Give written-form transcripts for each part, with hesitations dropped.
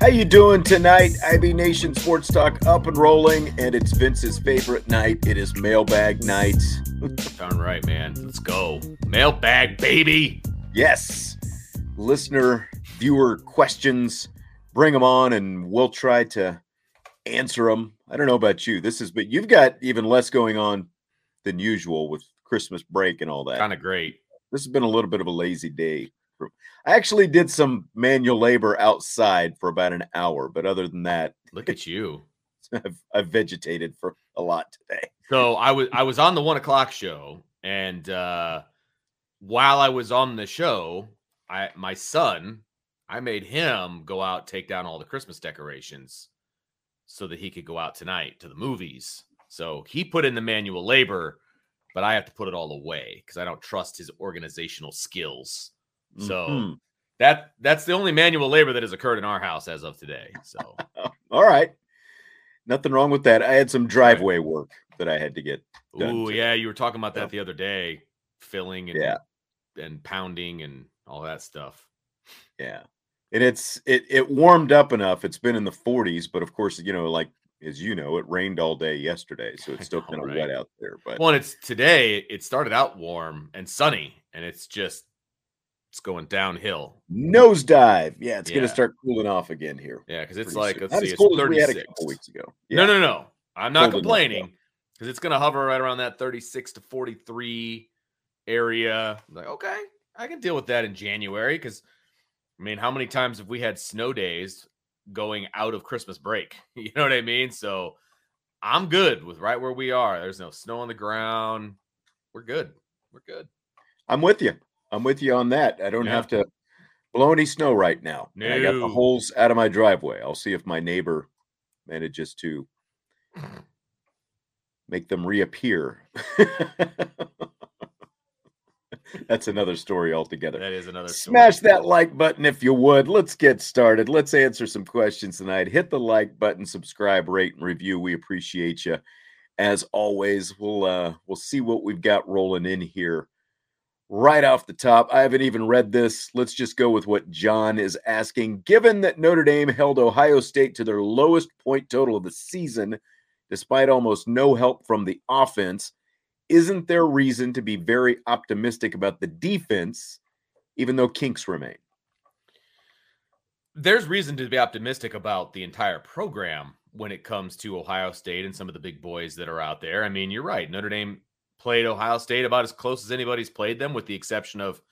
How you doing tonight? Ivy Nation Sports Talk up and rolling, and it's Vince's favorite night. It is mailbag night. Darn right, man. Let's go. Mailbag, baby. Yes. Listener, viewer questions, bring them on, and we'll try to answer them. I don't know about you. But you've got even less going on than usual with Christmas break and all that. Kind of great. This has been a little bit of a lazy day. I actually did some manual labor outside for about an hour, but other than that, look at you. I've vegetated for a lot today. So I was on the 1 o'clock show, and while I was on the show, my son, I made him go out, take down all the Christmas decorations so that he could go out tonight to the movies. So he put in the manual labor, but I have to put it all away because I don't trust his organizational skills. So that's the only manual labor that has occurred in our house as of today. So, all right. Nothing wrong with that. I had some driveway work that I had to get done. Ooh, yeah. You were talking about that the other day, filling and pounding and all that stuff. Yeah. And it warmed up enough. It's been in the 40s, but of course, as you know, it rained all day yesterday, so it's still kind of wet out there. But it's today, it started out warm and sunny, and it's just, it's going downhill. Nosedive. Yeah, it's going to start cooling off again here. Yeah, because it's like, soon. Let's see, it's 36. We had a couple weeks ago. Yeah. No. I'm not complaining because it's going to hover right around that 36 to 43 area. I'm like, okay, I can deal with that in January because, how many times have we had snow days going out of Christmas break? You know what I mean? So I'm good with right where we are. There's no snow on the ground. We're good. I'm with you on that. I don't have to blow any snow right now. No. I got the holes out of my driveway. I'll see if my neighbor manages to make them reappear. That's another story altogether. That is another story. Smash that like button if you would. Let's get started. Let's answer some questions tonight. Hit the like button, subscribe, rate, and review. We appreciate you. As always, we'll see what we've got rolling in here. Right off the top, I haven't even read this. Let's just go with what John is asking. Given that Notre Dame held Ohio State to their lowest point total of the season, despite almost no help from the offense, isn't there reason to be very optimistic about the defense, even though kinks remain? There's reason to be optimistic about the entire program when it comes to Ohio State and some of the big boys that are out there. You're right. Notre Dame played Ohio State about as close as anybody's played them, with the exception of,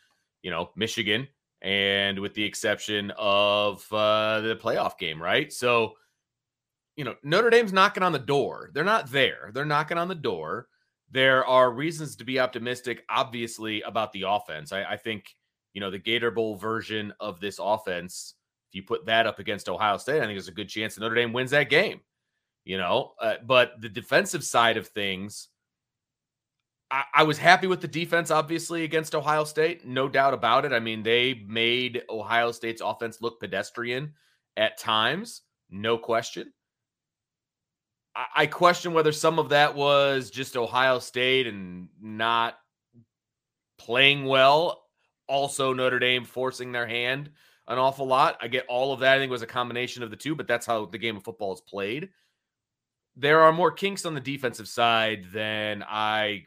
Michigan, and with the exception of the playoff game, right? So, Notre Dame's knocking on the door. They're not there. They're knocking on the door. There are reasons to be optimistic, obviously, about the offense. I think, the Gator Bowl version of this offense, if you put that up against Ohio State, I think there's a good chance that Notre Dame wins that game, But the defensive side of things, I was happy with the defense, obviously, against Ohio State. No doubt about it. They made Ohio State's offense look pedestrian at times. No question. I question whether some of that was just Ohio State and not playing well, also Notre Dame forcing their hand an awful lot. I get all of that. I think it was a combination of the two, but that's how the game of football is played. There are more kinks on the defensive side than I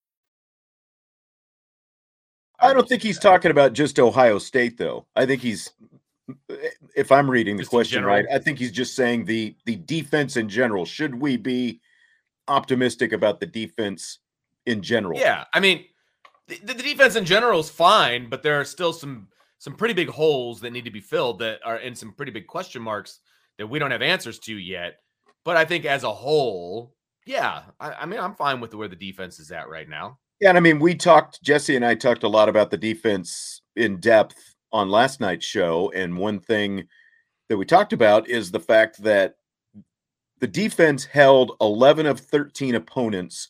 I don't think he's talking about just Ohio State, though. I think he's, if I'm reading the question right, I think he's just saying the defense in general. Should we be optimistic about the defense in general? Yeah, I mean, the defense in general is fine, but there are still some pretty big holes that need to be filled that are in some pretty big question marks that we don't have answers to yet. But I think as a whole, yeah, I mean, I'm fine with where the defense is at right now. Yeah, and I mean, Jesse and I talked a lot about the defense in depth on last night's show. And one thing that we talked about is the fact that the defense held 11 of 13 opponents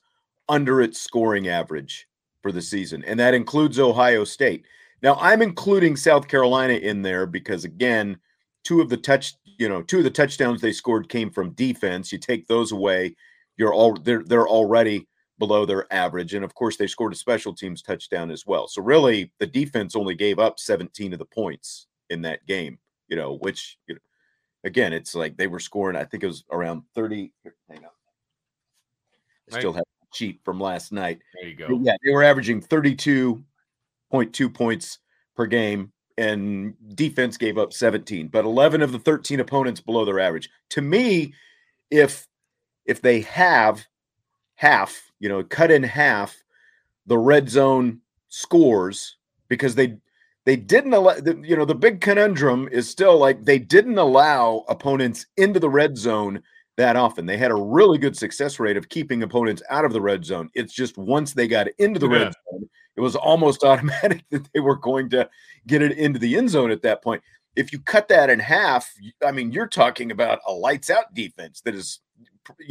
under its scoring average for the season. And that includes Ohio State. Now, I'm including South Carolina in there because, again, two of the touchdowns they scored came from defense. You take those away, they're already below their average. And of course they scored a special teams touchdown as well. So really the defense only gave up 17 of the points in that game, which, again, it's like they were scoring, I think it was around 30. Hang on. I still have the cheat from last night. There you go. But yeah. They were averaging 32.2 points per game and defense gave up 17, but 11 of the 13 opponents below their average. To me, if they have half, cut in half the red zone scores, because they didn't allow, the big conundrum is still like they didn't allow opponents into the red zone that often. They had a really good success rate of keeping opponents out of the red zone. It's just once they got into the red zone, it was almost automatic that they were going to get it into the end zone at that point. If you cut that in half, I mean, you're talking about a lights out defense that is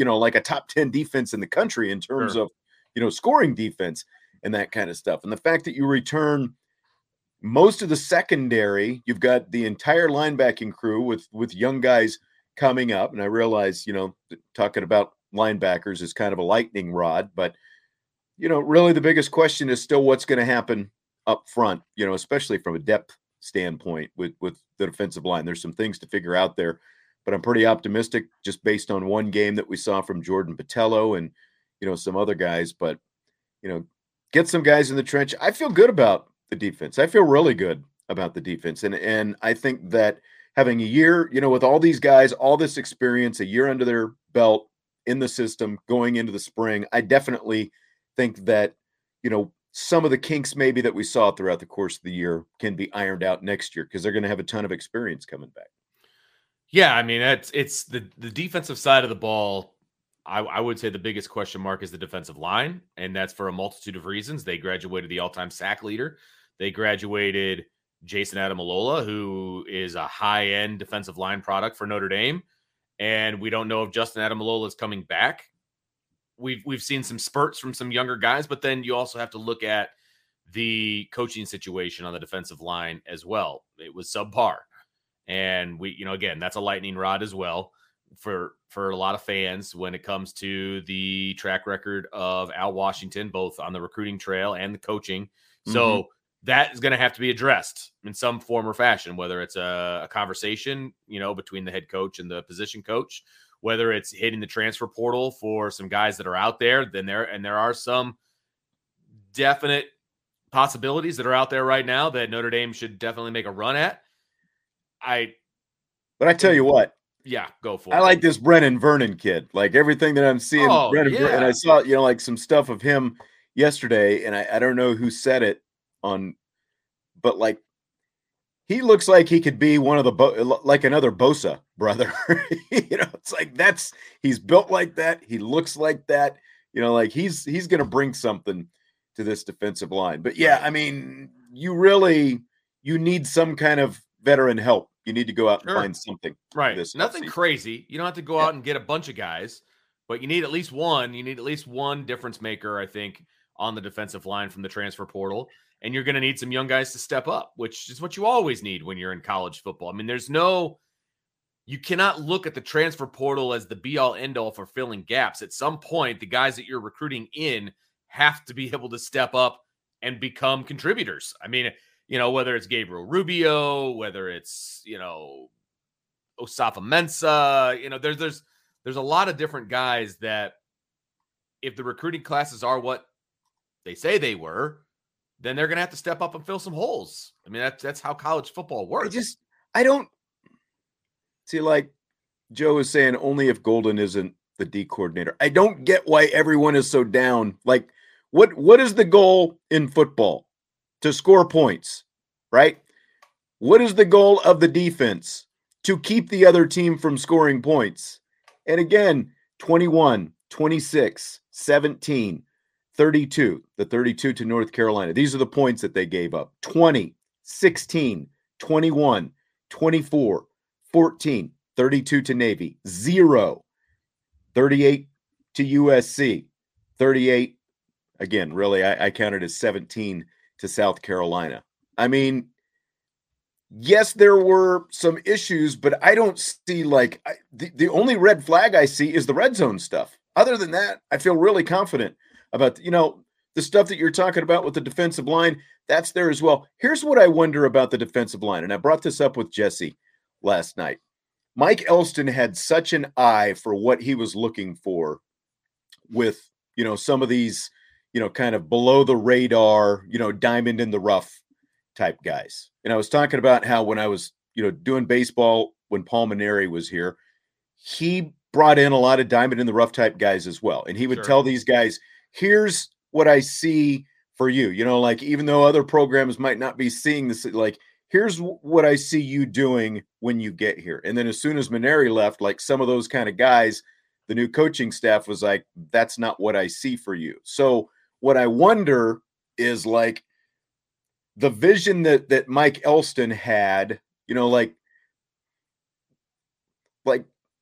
like a top 10 defense in the country in terms of, scoring defense and that kind of stuff. And the fact that you return most of the secondary, you've got the entire linebacking crew with young guys coming up. And I realize, talking about linebackers is kind of a lightning rod, but, really the biggest question is still what's going to happen up front, especially from a depth standpoint with the defensive line. There's some things to figure out there. But I'm pretty optimistic just based on one game that we saw from Jordan Patello and, some other guys. But, get some guys in the trench. I feel good about the defense. I feel really good about the defense. And I think that having a year, with all these guys, all this experience, a year under their belt in the system going into the spring, I definitely think that, some of the kinks maybe that we saw throughout the course of the year can be ironed out next year because they're going to have a ton of experience coming back. Yeah, I mean, it's the defensive side of the ball. I would say the biggest question mark is the defensive line, and that's for a multitude of reasons. They graduated the all-time sack leader. They graduated Jason Adamalola, who is a high-end defensive line product for Notre Dame. And we don't know if Justin Adamalola is coming back. We've seen some spurts from some younger guys, but then you also have to look at the coaching situation on the defensive line as well. It was subpar. And we, you know, again, that's a lightning rod as well for a lot of fans when it comes to the track record of Al Washington, both on the recruiting trail and the coaching. Mm-hmm. So that is going to have to be addressed in some form or fashion, whether it's a conversation, you know, between the head coach and the position coach, whether it's hitting the transfer portal for some guys that are out there, there are some definite possibilities that are out there right now that Notre Dame should definitely make a run at. But I tell you what. Yeah, go for it. I like this Brennan Vernon kid. Like everything that I'm seeing, and I saw, you know, like some stuff of him yesterday, and I don't know who said it on, but like he looks like he could be one of the like another Bosa brother. You know, it's like he's built like that. He looks like that. You know, like he's going to bring something to this defensive line. But yeah, I mean, you need some kind of veteran help. You need to go out and find something. Right. Nothing crazy. You don't have to go out and get a bunch of guys, but you need at least one. You need at least one difference maker, I think, on the defensive line from the transfer portal. And you're going to need some young guys to step up, which is what you always need when you're in college football. I mean, you cannot look at the transfer portal as the be-all, end-all for filling gaps. At some point, the guys that you're recruiting in have to be able to step up and become contributors. I mean, you know, whether it's Gabriel Rubio, whether it's, you know, Osafa Mensah, you know, there's a lot of different guys that if the recruiting classes are what they say they were, then they're going to have to step up and fill some holes. I mean, that's how college football works. I don't see, like Joe is saying, only if Golden isn't the D coordinator. I don't get why everyone is so down. Like what is the goal in football? To score points, right? What is the goal of the defense? To keep the other team from scoring points. And again, 21, 26, 17, 32, the 32 to North Carolina. These are the points that they gave up. 20, 16, 21, 24, 14, 32 to Navy, 0, 38 to USC, 38. Again, really, I counted as 17 to South Carolina. I mean, yes, there were some issues, but I don't see the only red flag I see is the red zone stuff. Other than that, I feel really confident about, you know, the stuff that you're talking about with the defensive line. That's there as well. Here's what I wonder about the defensive line. And I brought this up with Jesse last night. Mike Elston had such an eye for what he was looking for with, you know, some of these, you know, kind of below the radar, you know, diamond in the rough type guys. And I was talking about how when I was, you know, doing baseball, when Paul Maneri was here, he brought in a lot of diamond in the rough type guys as well. And he would tell these guys, here's what I see for you. You know, like, even though other programs might not be seeing this, like, here's what I see you doing when you get here. And then as soon as Maneri left, like some of those kind of guys, the new coaching staff was like, that's not what I see for you. So what I wonder is like the vision that Mike Elston had, you know, like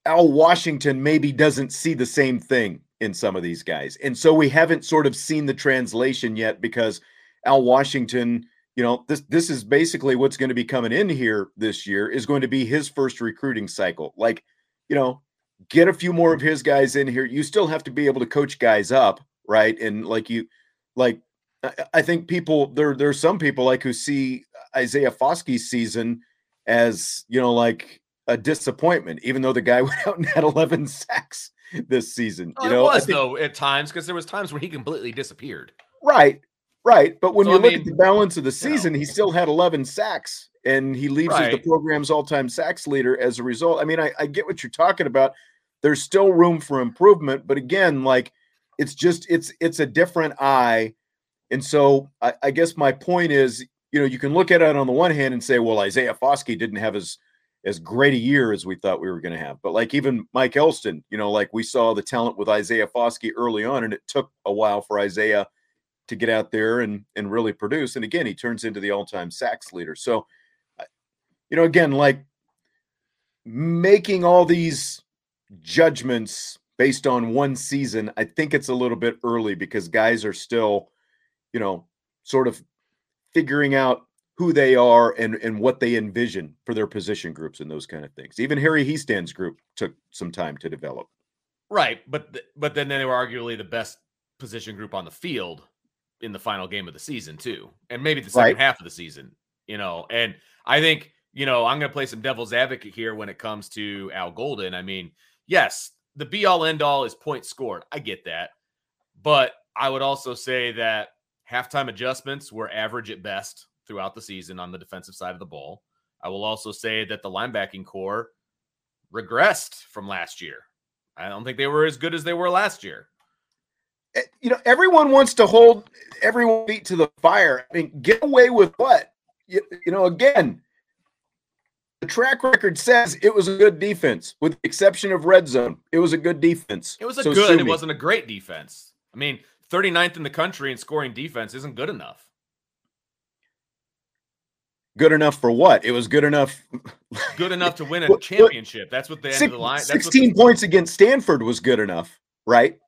Al Washington maybe doesn't see the same thing in some of these guys. And so we haven't sort of seen the translation yet because Al Washington, you know, this is basically what's going to be coming in here this year is going to be his first recruiting cycle. Like, you know, get a few more of his guys in here. You still have to be able to coach guys up. Right. And I think people, there's some people like who see Isaiah Foskey's season as, you know, like a disappointment, even though the guy went out and had 11 sacks this season. You know, it was though at times, because there was times when he completely disappeared. Right. Right. But when you look at the balance of the season, he still had 11 sacks and he leaves as the program's all-time sacks leader as a result. I mean, I get what you're talking about. There's still room for improvement, but again, like, it's just, it's a different eye. And so I guess my point is, you know, you can look at it on the one hand and say, well, Isaiah Foskey didn't have as great a year as we thought we were going to have. But like even Mike Elston, you know, like we saw the talent with Isaiah Foskey early on, and it took a while for Isaiah to get out there and really produce. And again, he turns into the all-time sacks leader. So, you know, again, like making all these judgments based on one season, I think it's a little bit early because guys are still, you know, sort of figuring out who they are and what they envision for their position groups and those kind of things. Even Harry Heastand's group took some time to develop. Right, but then they were arguably the best position group on the field in the final game of the season too, and maybe the second half of the season, you know. And I think, you know, I'm going to play some devil's advocate here when it comes to Al Golden. I mean, yes, the be all end all is points scored. I get that. But I would also say that halftime adjustments were average at best throughout the season on the defensive side of the ball. I will also say that the linebacking core regressed from last year. I don't think they were as good as they were last year. You know, everyone wants to hold everyone's feet to the fire. I mean, get away with what? You know, again, the track record says it was a good defense, with the exception of red zone. It was a good defense. It was a good. It wasn't a great defense. I mean, 39th in the country in scoring defense isn't good enough. Good enough for what? It was good enough. Good enough to win a championship. That's what the end of the line. 16 points against Stanford was good enough, right?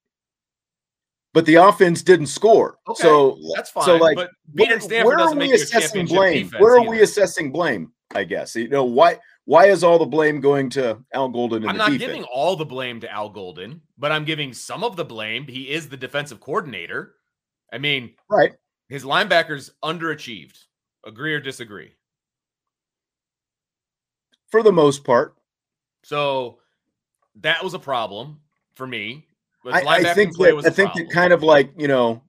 But the offense didn't score. Okay, so that's fine. So like, but beating Stanford doesn't make you a championship defense. Where are we assessing blame? I guess, you know, why is all the blame going to Al Golden? I'm not giving all the blame to Al Golden, but I'm giving some of the blame. He is the defensive coordinator. I mean, right. His linebackers underachieved. Agree or disagree? For the most part. So that was a problem for me. I think that kind of like, you know,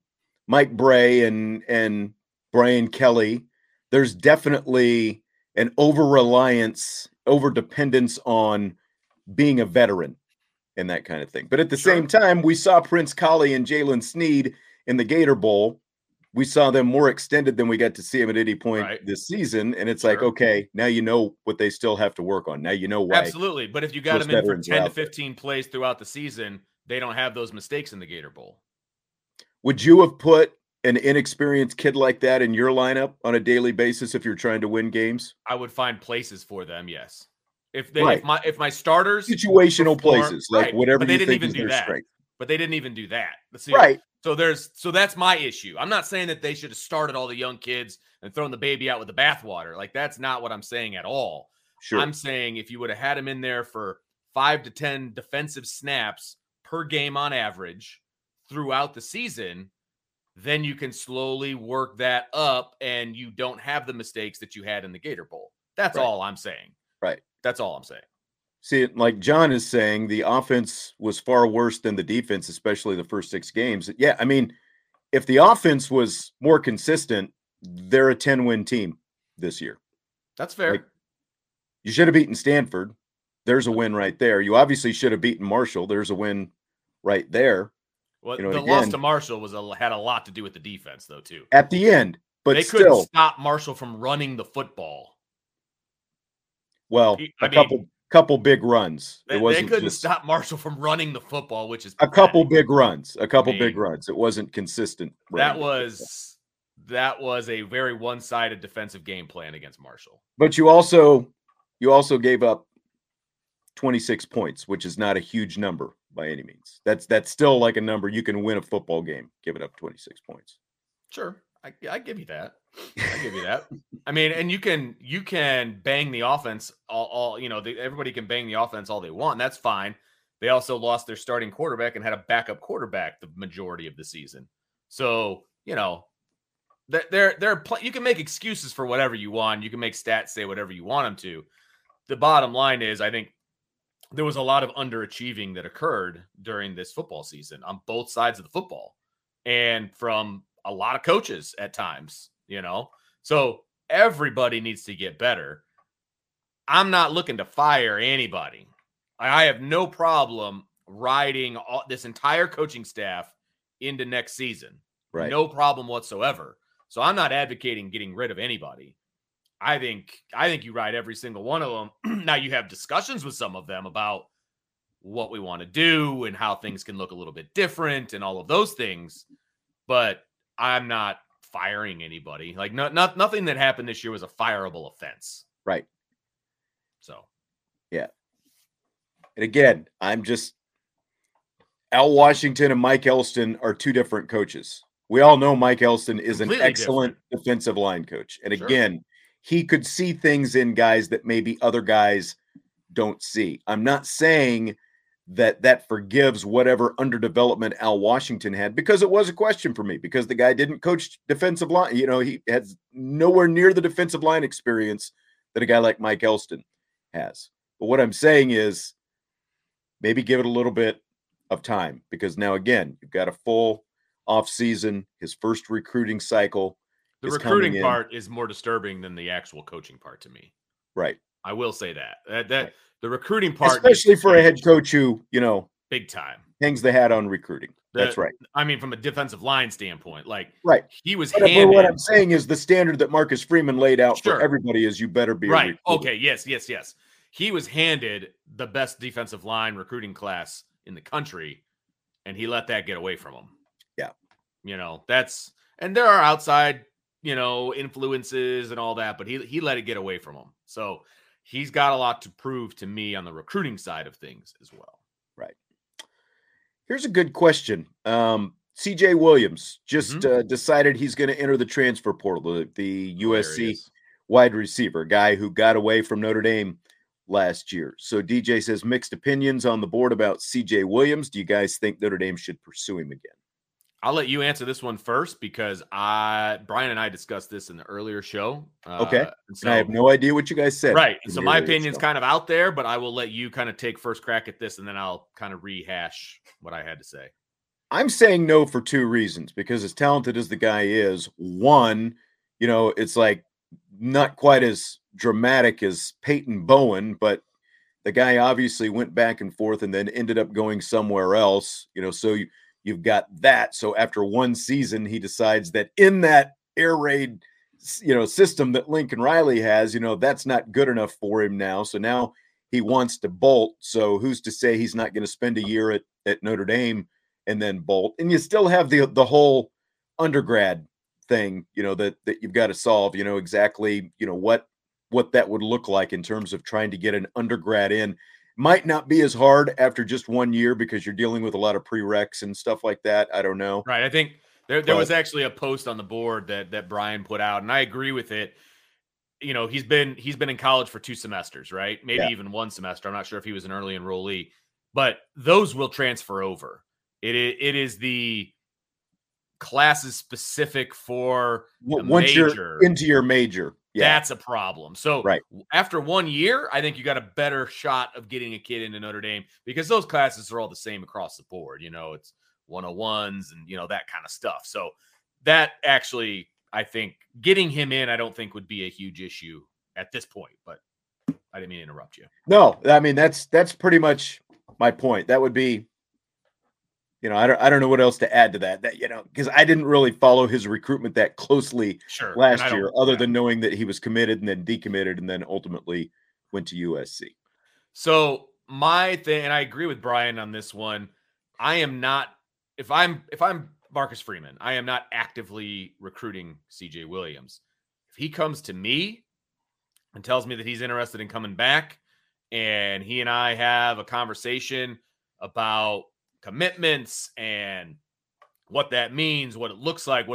Mike Brey and Brian Kelly, there's definitely an over-reliance, over-dependence on being a veteran and that kind of thing. But at the same time, we saw Prince Collie and Jalen Sneed in the Gator Bowl. We saw them more extended than we got to see them at any point this season. And it's like, okay, now you know what they still have to work on. Now you know why. Absolutely. But if you got them in for 10 to 15 plays throughout the season, they don't have those mistakes in the Gator Bowl. Would you have put an inexperienced kid like that in your lineup on a daily basis if you're trying to win games? I would find places for them, yes. If my starters situational perform, places, like whatever but they you didn't think even is do their that. Strength. But they didn't even do that. So that's my issue. I'm not saying that they should have started all the young kids and thrown the baby out with the bathwater. Like, that's not what I'm saying at all. Sure. I'm saying if you would have had him in there for 5 to 10 defensive snaps per game on average throughout the season, then you can slowly work that up and you don't have the mistakes that you had in the Gator Bowl. That's all I'm saying. Right. That's all I'm saying. See, like John is saying, the offense was far worse than the defense, especially the first 6 games. Yeah, I mean, if the offense was more consistent, they're a 10-win team this year. That's fair. Like, you should have beaten Stanford. There's a win right there. You obviously should have beaten Marshall. There's a win right there. Well, you know, the loss to Marshall had a lot to do with the defense, though, too. At the end, but they couldn't stop Marshall from running the football. Well, couple big runs. They couldn't stop Marshall from running the football, which is pathetic. A couple big runs. It wasn't consistent. That was a very one-sided defensive game plan against Marshall. But you also gave up 26 points, which is not a huge number by any means. That's still like a number you can win a football game, giving up 26 points. Sure. I give you that. I mean, and you can bang the offense all you know, everybody can bang the offense all they want. And that's fine. They also lost their starting quarterback and had a backup quarterback the majority of the season. So, you know, you can make excuses for whatever you want. You can make stats say whatever you want them to. The bottom line is, I think there was a lot of underachieving that occurred during this football season on both sides of the football and from a lot of coaches at times, you know, so everybody needs to get better. I'm not looking to fire anybody. I have no problem riding this entire coaching staff into next season. Right. No problem whatsoever. So I'm not advocating getting rid of anybody. I think you ride every single one of them. Now you have discussions with some of them about what we want to do and how things can look a little bit different and all of those things. But I'm not firing anybody. Like nothing that happened this year was a fireable offense. Right. So, yeah. And again, I'm just, Al Washington and Mike Elston are two different coaches. We all know Mike Elston is completely an excellent defensive line coach. And sure, again, he could see things in guys that maybe other guys don't see. I'm not saying that forgives whatever underdevelopment Al Washington had, because it was a question for me, because the guy didn't coach defensive line. You know, he has nowhere near the defensive line experience that a guy like Mike Elston has. But what I'm saying is maybe give it a little bit of time, because now, again, you've got a full offseason, his first recruiting cycle. The recruiting part is more disturbing than the actual coaching part to me. Right. I will say that. That the recruiting part, especially for a head coach who, you know, big time hangs the hat on recruiting. That's right. I mean, from a defensive line standpoint, like, right, he was handed. What I'm saying is the standard that Marcus Freeman laid out for everybody is you better be right. Okay. Yes. He was handed the best defensive line recruiting class in the country, and he let that get away from him. Yeah. You know, and there are outside, you know, influences and all that, but he let it get away from him. So he's got a lot to prove to me on the recruiting side of things as well. Right. Here's a good question. CJ Williams just decided he's going to enter the transfer portal, the USC wide receiver, guy who got away from Notre Dame last year. So DJ says, mixed opinions on the board about CJ Williams. Do you guys think Notre Dame should pursue him again? I'll let you answer this one first, because Brian and I discussed this in the earlier show. Okay. So, I have no idea what you guys said. Right. And so my opinion's kind of out there, but I will let you kind of take first crack at this, and then I'll kind of rehash what I had to say. I'm saying no for two reasons, because as talented as the guy is, one, you know, it's like not quite as dramatic as Peyton Bowen, but the guy obviously went back and forth and then ended up going somewhere else, you know, so you've got that. So after one season, he decides that in that air raid, you know, system that Lincoln Riley has, you know, that's not good enough for him now. So now he wants to bolt. So who's to say he's not going to spend a year at Notre Dame and then bolt? And you still have the whole undergrad thing, you know, that you've got to solve, you know, exactly, you know, what that would look like in terms of trying to get an undergrad in. Might not be as hard after just 1 year, because you're dealing with a lot of prereqs and stuff like that. I don't know. Right. I think there was actually a post on the board that Brian put out, and I agree with it. You know, he's been in college for 2 semesters, right? Maybe even 1 semester. I'm not sure if he was an early enrollee, but those will transfer over. It is the classes specific for once you're into your major. Yeah. That's a problem. So after 1 year, I think you got a better shot of getting a kid into Notre Dame, because those classes are all the same across the board. You know, it's 101s and, you know, that kind of stuff. So that actually, I think getting him in, I don't think would be a huge issue at this point, but I didn't mean to interrupt you. No, I mean, that's pretty much my point. That would be, you know, I don't know what else to add to that, you know, because I didn't really follow his recruitment that closely last year, other than knowing that he was committed and then decommitted and then ultimately went to USC. So my thing, and I agree with Brian on this one, I am not, if I'm Marcus Freeman, I am not actively recruiting CJ Williams. If he comes to me and tells me that he's interested in coming back, and he and I have a conversation about commitments and what that means, what it looks like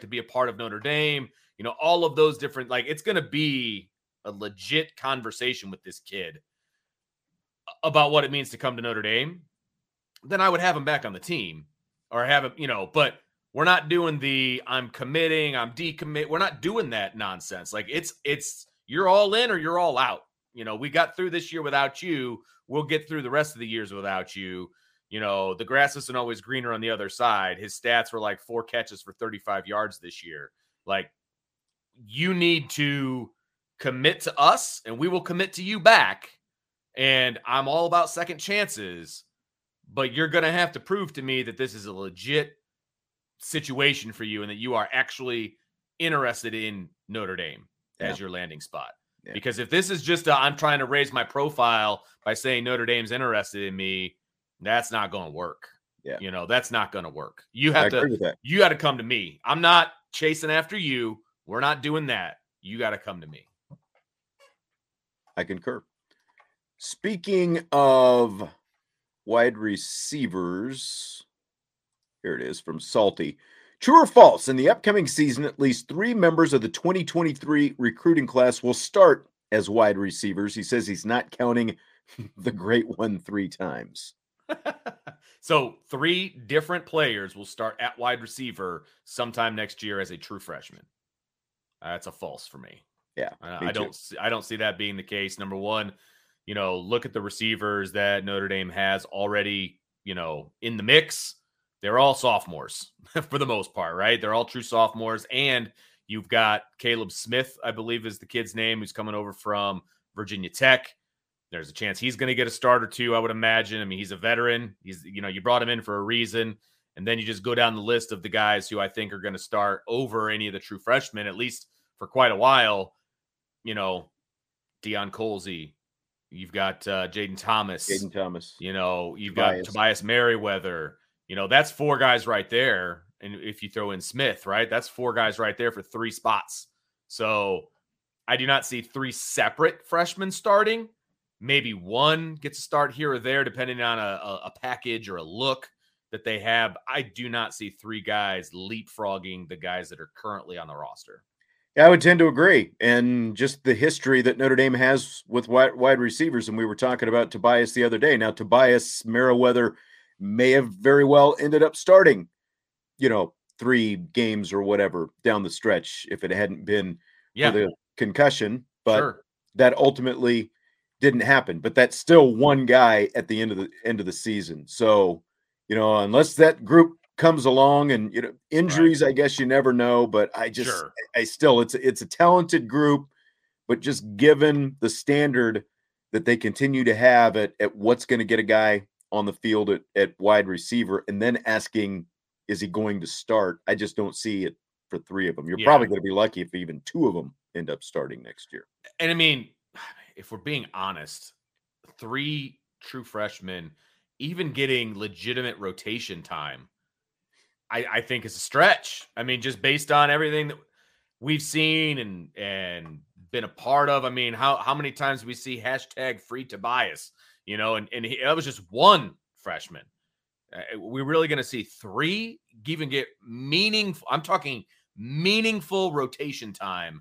to be a part of Notre Dame, you know, all of those different, like, it's going to be a legit conversation with this kid about what it means to come to Notre Dame. Then I would have him back on the team, or have him, you know, but we're not doing the, I'm committing, I'm decommit. We're not doing that nonsense. Like it's, you're all in or you're all out. You know, we got through this year without you. We'll get through the rest of the years without you. You know, the grass isn't always greener on the other side. His stats were like 4 catches for 35 yards this year. Like, you need to commit to us, and we will commit to you back. And I'm all about second chances, but you're going to have to prove to me that this is a legit situation for you and that you are actually interested in Notre Dame as your landing spot. Yeah. Because if this is just I'm trying to raise my profile by saying Notre Dame's interested in me, that's not going to work. Yeah. You know, that's not going to work. You got to come to me. I'm not chasing after you. We're not doing that. You got to come to me. I concur. Speaking of wide receivers, here it is from Salty. True or false, in the upcoming season, at least three members of the 2023 recruiting class will start as wide receivers. He says he's not counting the great one three times. So three different players will start at wide receiver sometime next year as a true freshman. That's a false for me. Yeah, I don't see that being the case. Number one, you know, look at the receivers that Notre Dame has already, you know, in the mix. They're all sophomores for the most part, right? They're all true sophomores. And you've got Caleb Smith, I believe is the kid's name, who's coming over from Virginia Tech. There's a chance he's going to get a start or two, I would imagine. I mean, he's a veteran. He's, you know, you brought him in for a reason. And then you just go down the list of the guys who I think are going to start over any of the true freshmen, at least for quite a while. You know, Deion Colsey. You've got Jaden Thomas. You know, you've got Tobias Merriweather. You know, that's four guys right there. And if you throw in Smith, right, that's four guys right there for three spots. So I do not see three separate freshmen starting. Maybe one gets a start here or there, depending on a package or a look that they have. I do not see three guys leapfrogging the guys that are currently on the roster. Yeah, I would tend to agree. And just the history that Notre Dame has with wide receivers, and we were talking about Tobias the other day. Now, Tobias Merriweather may have very well ended up starting, you know, three games or whatever down the stretch if it hadn't been for the concussion. But that ultimately didn't happen. But that's still one guy at the end of the season. So, you know, unless that group comes along and, you know, injuries, I guess you never know, but I just, I still, it's a talented group, but just given the standard that they continue to have at what's going to get a guy on the field at wide receiver, and then asking, is he going to start? I just don't see it for three of them. You're probably going to be lucky if even two of them end up starting next year. And I mean, if we're being honest, three true freshmen, even getting legitimate rotation time, I think is a stretch. I mean, just based on everything that we've seen and been a part of. I mean, how many times we see #FreeTobias, you know, and that was just one freshman. We're really going to see three even get meaningful. I'm talking meaningful rotation time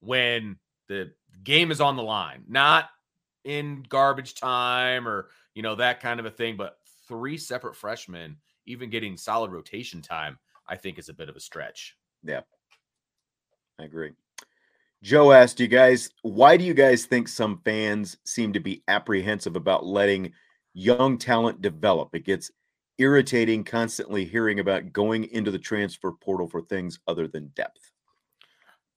when the game is on the line, not in garbage time or, you know, that kind of a thing, but three separate freshmen even getting solid rotation time, I think is a bit of a stretch. Yeah, I agree. Joe asked you guys, why do you guys think some fans seem to be apprehensive about letting young talent develop? It gets irritating constantly hearing about going into the transfer portal for things other than depth.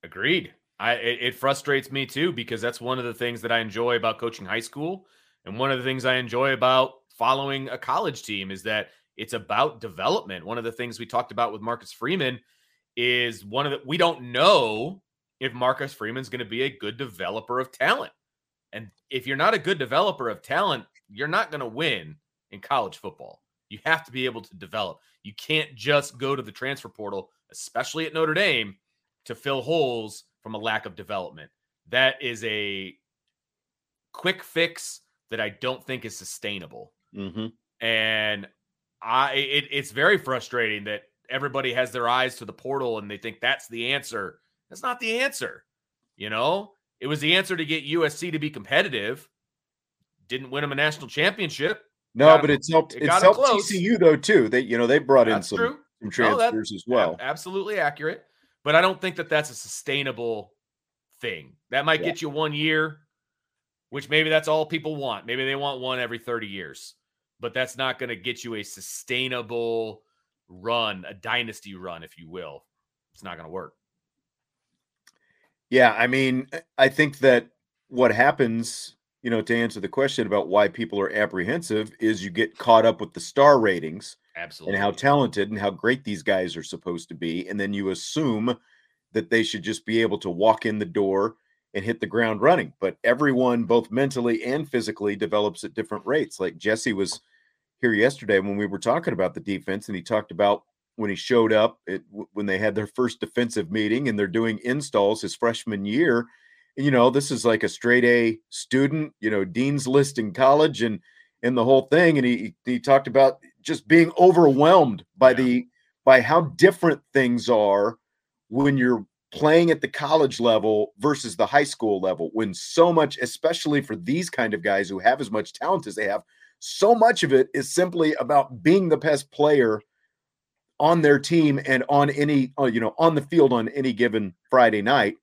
Agreed. It frustrates me too, because that's one of the things that I enjoy about coaching high school. And one of the things I enjoy about following a college team is that it's about development. One of the things we talked about with Marcus Freeman is we don't know if Marcus Freeman's going to be a good developer of talent. And if you're not a good developer of talent, you're not going to win in college football. You have to be able to develop. You can't just go to the transfer portal, especially at Notre Dame, to fill holes from a lack of development. That is a quick fix that I don't think is sustainable. Mm-hmm. And it's very frustrating that everybody has their eyes to the portal and they think that's the answer. That's not the answer. You know, it was the answer to get USC to be competitive. Didn't win them a national championship. No, but it's helped TCU though too. They, you know, they brought in some transfers as well. Absolutely accurate. But I don't think that that's a sustainable thing. That might get you 1 year, which maybe that's all people want. Maybe they want one every 30 years. But that's not going to get you a sustainable run, a dynasty run, if you will. It's not going to work. Yeah, I mean, I think that what happens, you know, to answer the question about why people are apprehensive is you get caught up with the star ratings. Absolutely. And how talented and how great these guys are supposed to be. And then you assume that they should just be able to walk in the door and hit the ground running. But everyone, both mentally and physically, develops at different rates. Like Jesse was here yesterday when we were talking about the defense, and he talked about when he showed up when they had their first defensive meeting and they're doing installs his freshman year. You know, this is like a straight A student, you know, Dean's List in college and the whole thing. And he talked about just being overwhelmed by how different things are when you're playing at the college level versus the high school level, when so much, especially for these kind of guys who have as much talent as they have, so much of it is simply about being the best player on their team and on any, you know, on the field on any given Friday night.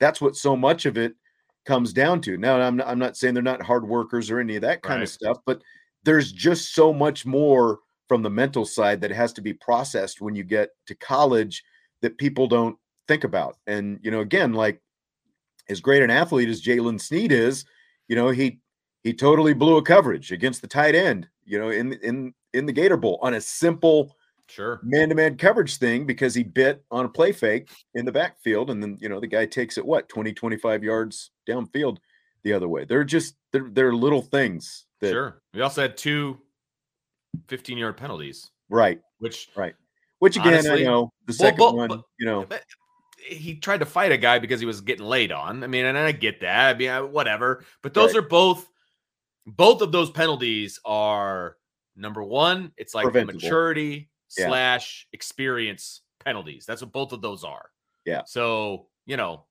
That's what so much of it comes down to. Now, I'm not saying they're not hard workers or any of that kind of stuff, but there's just so much more from the mental side that has to be processed when you get to college that people don't think about. And, you know, again, like as great an athlete as Jalen Sneed is, you know, he totally blew a coverage against the tight end, you know, in the Gator Bowl on a simple man-to-man coverage thing because he bit on a play fake in the backfield. And then, you know, the guy takes it, 25 yards downfield the other way. They're little things. We also had two 15-yard penalties. Which again, honestly, I know the second one, you know. He tried to fight a guy because he was getting laid on. I mean, and I get that. I mean, whatever. But those are both of those penalties are, number one, it's like maturity / experience penalties. That's what both of those are. Yeah. So, you know,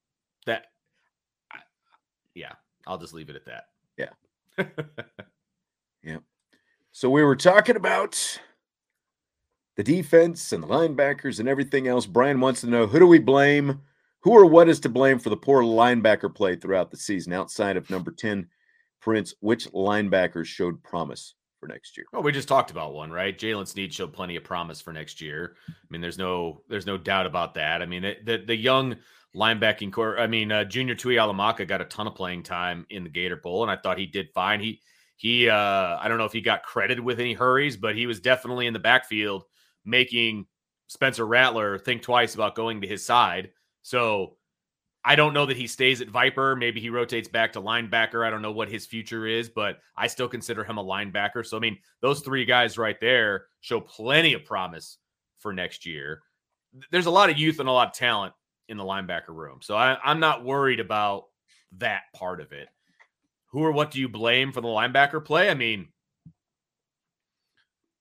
I'll just leave it at that. Yeah. Yeah. So we were talking about the defense and the linebackers and everything else. Brian wants to know, who do we blame? Who or what is to blame for the poor linebacker play throughout the season outside of number 10, Prince? Which linebackers showed promise for next year? Well, we just talked about one, right? Jalen Sneed showed plenty of promise for next year. I mean, there's no doubt about that. I mean, the young linebacking core, I mean, Junior Tui Alamaka got a ton of playing time in the Gator Bowl, and I thought he did fine. He I don't know if he got credited with any hurries, but he was definitely in the backfield making Spencer Rattler think twice about going to his side. So I don't know that he stays at Viper. Maybe he rotates back to linebacker. I don't know what his future is, but I still consider him a linebacker. So, I mean, those three guys right there show plenty of promise for next year. There's a lot of youth and a lot of talent in the linebacker room. So I'm not worried about that part of it. Who or what do you blame for the linebacker play? I mean,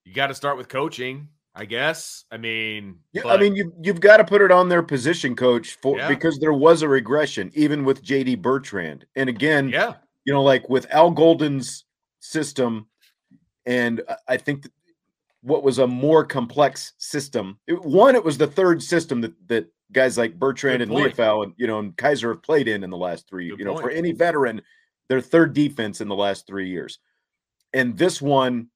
you got to start with coaching, I guess. I mean, you've got to put it on their position coach because there was a regression, even with J.D. Bertrand. And again, you know, like with Al Golden's system, and I think that what was a more complex system. It was the third system that guys like Bertrand and Leafau and, you know, and Kaiser have played in the last three. Good you know, point. For any veteran, their third defense in the last 3 years, and this one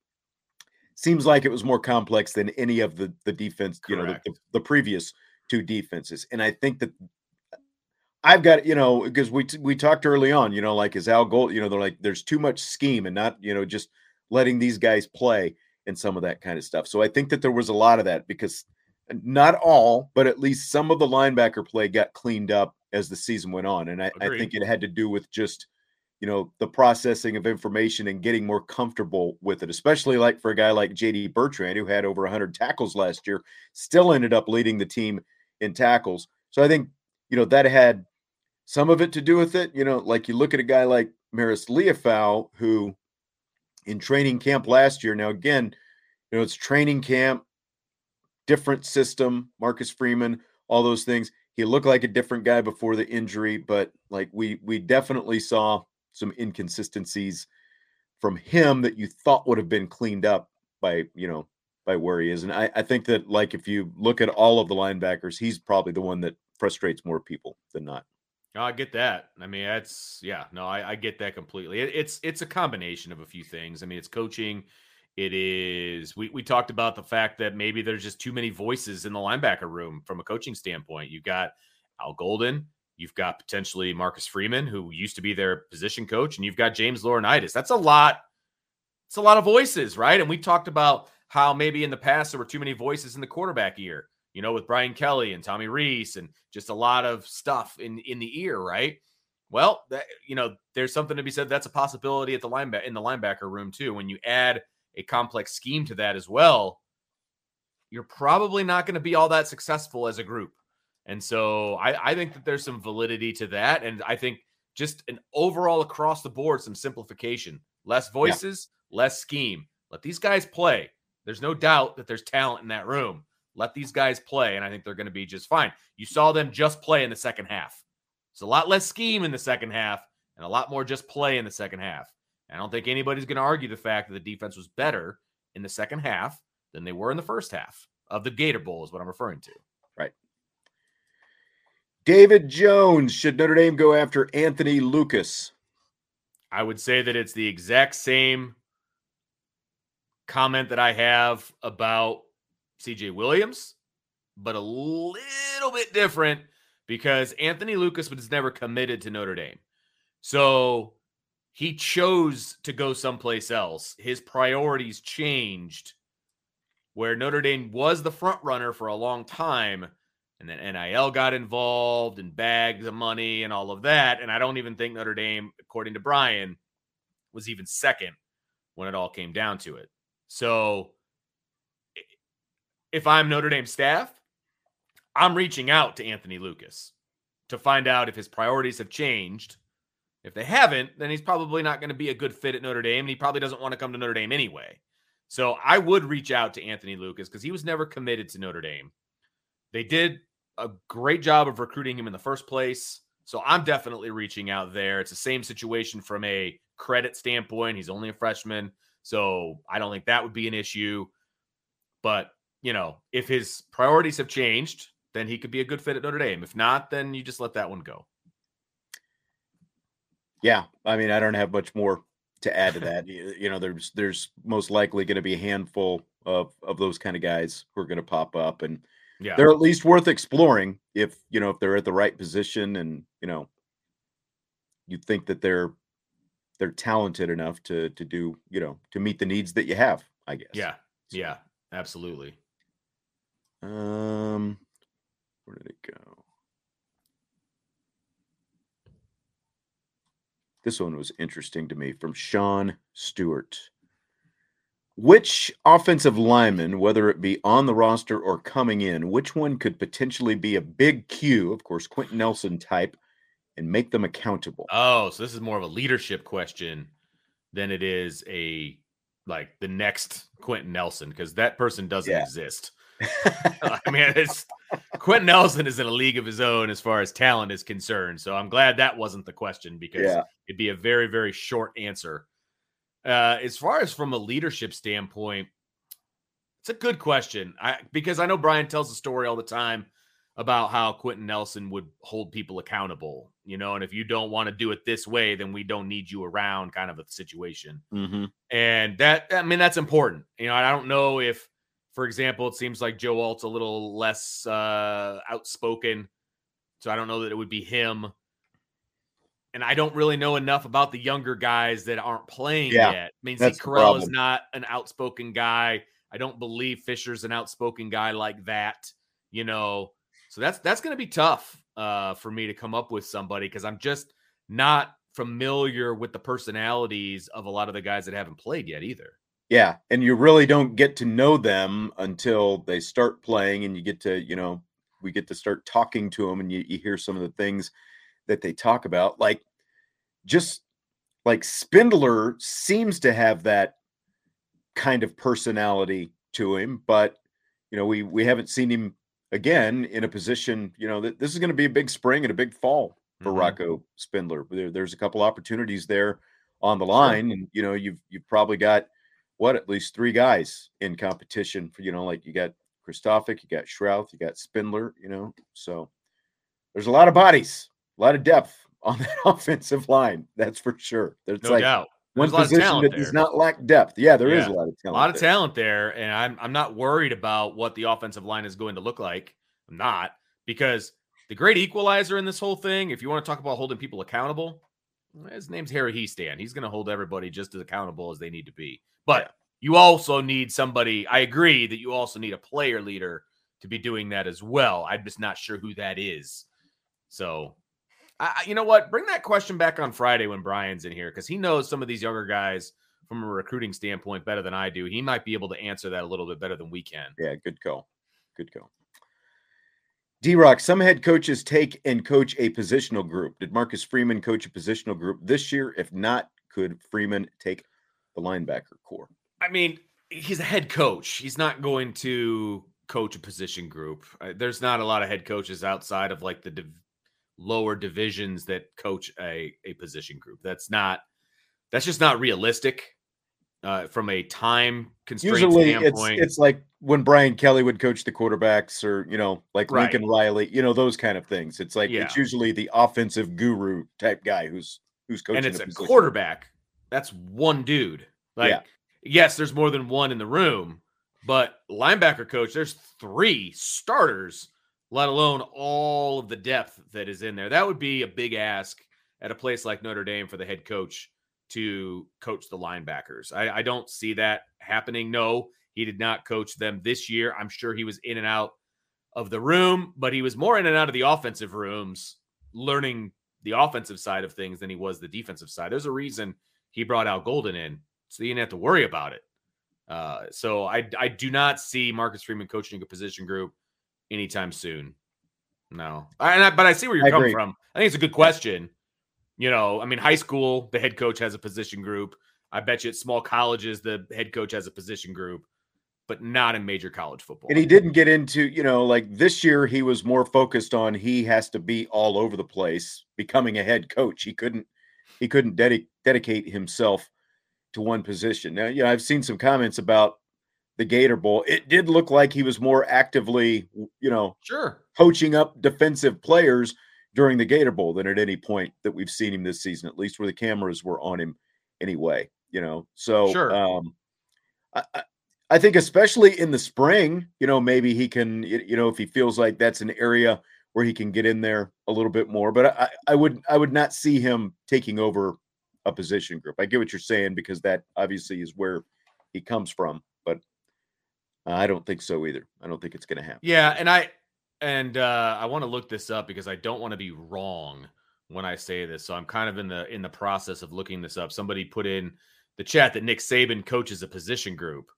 seems like it was more complex than any of the defense, Correct. You know, the previous two defenses. And I think that I've got, you know, because we talked early on, you know, like is Al Gold, you know, they're like, there's too much scheme and not, you know, just letting these guys play and some of that kind of stuff. So I think that there was a lot of that because not all, but at least some of the linebacker play got cleaned up as the season went on. And I think it had to do with just, you know, the processing of information and getting more comfortable with it, especially like for a guy like J.D. Bertrand, who had over 100 tackles last year, still ended up leading the team in tackles. So I think, you know, that had some of it to do with it. You know, like you look at a guy like Maris Leafau, who in training camp last year, now again, you know, it's training camp, different system, Marcus Freeman, all those things. He looked like a different guy before the injury, but like we definitely saw some inconsistencies from him that you thought would have been cleaned up by, you know, by where he is. And I think that, like, if you look at all of the linebackers, he's probably the one that frustrates more people than not. No, I get that. I mean, that's, yeah, no, I get that completely. It's a combination of a few things. I mean, it's coaching. It is, we talked about the fact that maybe there's just too many voices in the linebacker room from a coaching standpoint. You've got Al Golden, you've got potentially Marcus Freeman, who used to be their position coach, and you've got James Laurinaitis. That's a lot. It's a lot of voices, right? And we talked about how maybe in the past there were too many voices in the quarterback ear, you know, with Brian Kelly and Tommy Reese and just a lot of stuff in the ear, right? Well, that, you know, there's something to be said. That's a possibility at the linebacker in the linebacker room too. When you add a complex scheme to that as well, you're probably not going to be all that successful as a group. And so I think that there's some validity to that. And I think just an overall across the board, some simplification, less voices, less scheme. Let these guys play. There's no doubt that there's talent in that room. Let these guys play, and I think they're going to be just fine. You saw them just play in the second half. It's a lot less scheme in the second half and a lot more just play in the second half. I don't think anybody's going to argue the fact that the defense was better in the second half than they were in the first half of the Gator Bowl is what I'm referring to. Right. David Jones, should Notre Dame go after Anthony Lucas? I would say that it's the exact same comment that I have about CJ Williams, but a little bit different because Anthony Lucas was never committed to Notre Dame. So he chose to go someplace else. His priorities changed, where Notre Dame was the front runner for a long time. And then NIL got involved and bags of money and all of that. And I don't even think Notre Dame, according to Brian, was even second when it all came down to it. So if I'm Notre Dame staff, I'm reaching out to Anthony Lucas to find out if his priorities have changed. If they haven't, then he's probably not going to be a good fit at Notre Dame, and he probably doesn't want to come to Notre Dame anyway. So I would reach out to Anthony Lucas because he was never committed to Notre Dame. They did a great job of recruiting him in the first place, so I'm definitely reaching out there. It's the same situation from a credit standpoint. He's only a freshman, so I don't think that would be an issue. But, you know, if his priorities have changed, then he could be a good fit at Notre Dame. If not, then you just let that one go. Yeah, I mean, I don't have much more to add to that. You know, there's most likely going to be a handful of those kind of guys who are going to pop up, and they're at least worth exploring if, you know, if they're at the right position and, you know, you think that they're talented enough to do, you know, to meet the needs that you have, I guess. Yeah, so, yeah, absolutely. Where did it go? This one was interesting to me from Sean Stewart. Which offensive lineman, whether it be on the roster or coming in, which one could potentially be a big Q, of course, Quentin Nelson type, and make them accountable? Oh, so this is more of a leadership question than it is a, like, the next Quentin Nelson, because that person doesn't exist. I mean, Quentin Nelson is in a league of his own as far as talent is concerned. So I'm glad that wasn't the question, because it'd be a very, very short answer. As far as from a leadership standpoint, it's a good question. Because I know Brian tells the story all the time about how Quentin Nelson would hold people accountable, you know, and if you don't want to do it this way, then we don't need you around, kind of a situation. And that, I mean, that's important. You know, I don't know if, for example, it seems like Joe Alt's a little less outspoken, so I don't know that it would be him. And I don't really know enough about the younger guys that aren't playing yet. I mean, Zeke Correll is not an outspoken guy. I don't believe Fisher's an outspoken guy like that, you know. So that's going to be tough for me to come up with somebody, because I'm just not familiar with the personalities of a lot of the guys that haven't played yet either. Yeah, and you really don't get to know them until they start playing, and you get to, you know, we get to start talking to them, and you hear some of the things that they talk about. Like, just like Spindler seems to have that kind of personality to him, but, you know, we haven't seen him again in a position, you know, that this is going to be a big spring and a big fall for Rocco Spindler. There's a couple opportunities there on the line, and, you know, you've probably got at least three guys in competition for, you know, like you got Kristoffic, you got Shrouth, you got Spindler, you know, so there's a lot of bodies, a lot of depth on that offensive line. That's for sure. There's no doubt. There's one position that does not lack depth. Yeah, there is a lot of talent. A lot of talent there. And I'm not worried about what the offensive line is going to look like. I'm not, because the great equalizer in this whole thing, if you want to talk about holding people accountable, his name's Harry Heestand. He's going to hold everybody just as accountable as they need to be. But you also need somebody. I agree that you also need a player leader to be doing that as well. I'm just not sure who that is. So, you know what? Bring that question back on Friday when Brian's in here, because he knows some of these younger guys from a recruiting standpoint better than I do. He might be able to answer that a little bit better than we can. Yeah, good call. Good call. D-Rock, some head coaches take and coach a positional group. Did Marcus Freeman coach a positional group this year? If not, could Freeman take the linebacker core? I mean, he's a head coach. He's not going to coach a position group. There's not a lot of head coaches outside of like the lower divisions that coach a position group. That's just not realistic from a time constraint standpoint. It's like when Brian Kelly would coach the quarterbacks or, you know, like right. Lincoln Riley, you know, those kind of things. It's like, it's usually the offensive guru type guy who's coaching. And it's a quarterback. That's one dude. Like, yes, there's more than one in the room, but linebacker coach, there's three starters, let alone all of the depth that is in there. That would be a big ask at a place like Notre Dame for the head coach to coach the linebackers. I don't see that happening. No, he did not coach them this year. I'm sure he was in and out of the room, but he was more in and out of the offensive rooms, learning the offensive side of things than he was the defensive side. There's a reason he brought Al Golden in, so you didn't have to worry about it. So I do not see Marcus Freeman coaching a position group anytime soon. No. But I see where you're coming from. I think it's a good question. You know, I mean, high school, the head coach has a position group. I bet you at small colleges, the head coach has a position group, but not in major college football. And he didn't get into, you know, like this year he was more focused on he has to be all over the place, becoming a head coach. He couldn't dedicate himself to one position. Now, you know, I've seen some comments about the Gator Bowl. It did look like he was more actively, you know, coaching up defensive players during the Gator Bowl than at any point that we've seen him this season, at least where the cameras were on him anyway, you know? So I think especially in the spring, you know, maybe he can, you know, if he feels like that's an area where he can get in there a little bit more, but I would not see him taking over a position group. I get what you're saying, because that obviously is where he comes from, but I don't think so either. I don't think it's going to happen. Yeah. And I want to look this up because I don't want to be wrong when I say this. So I'm kind of in the process of looking this up. Somebody put in the chat that Nick Saban coaches a position group.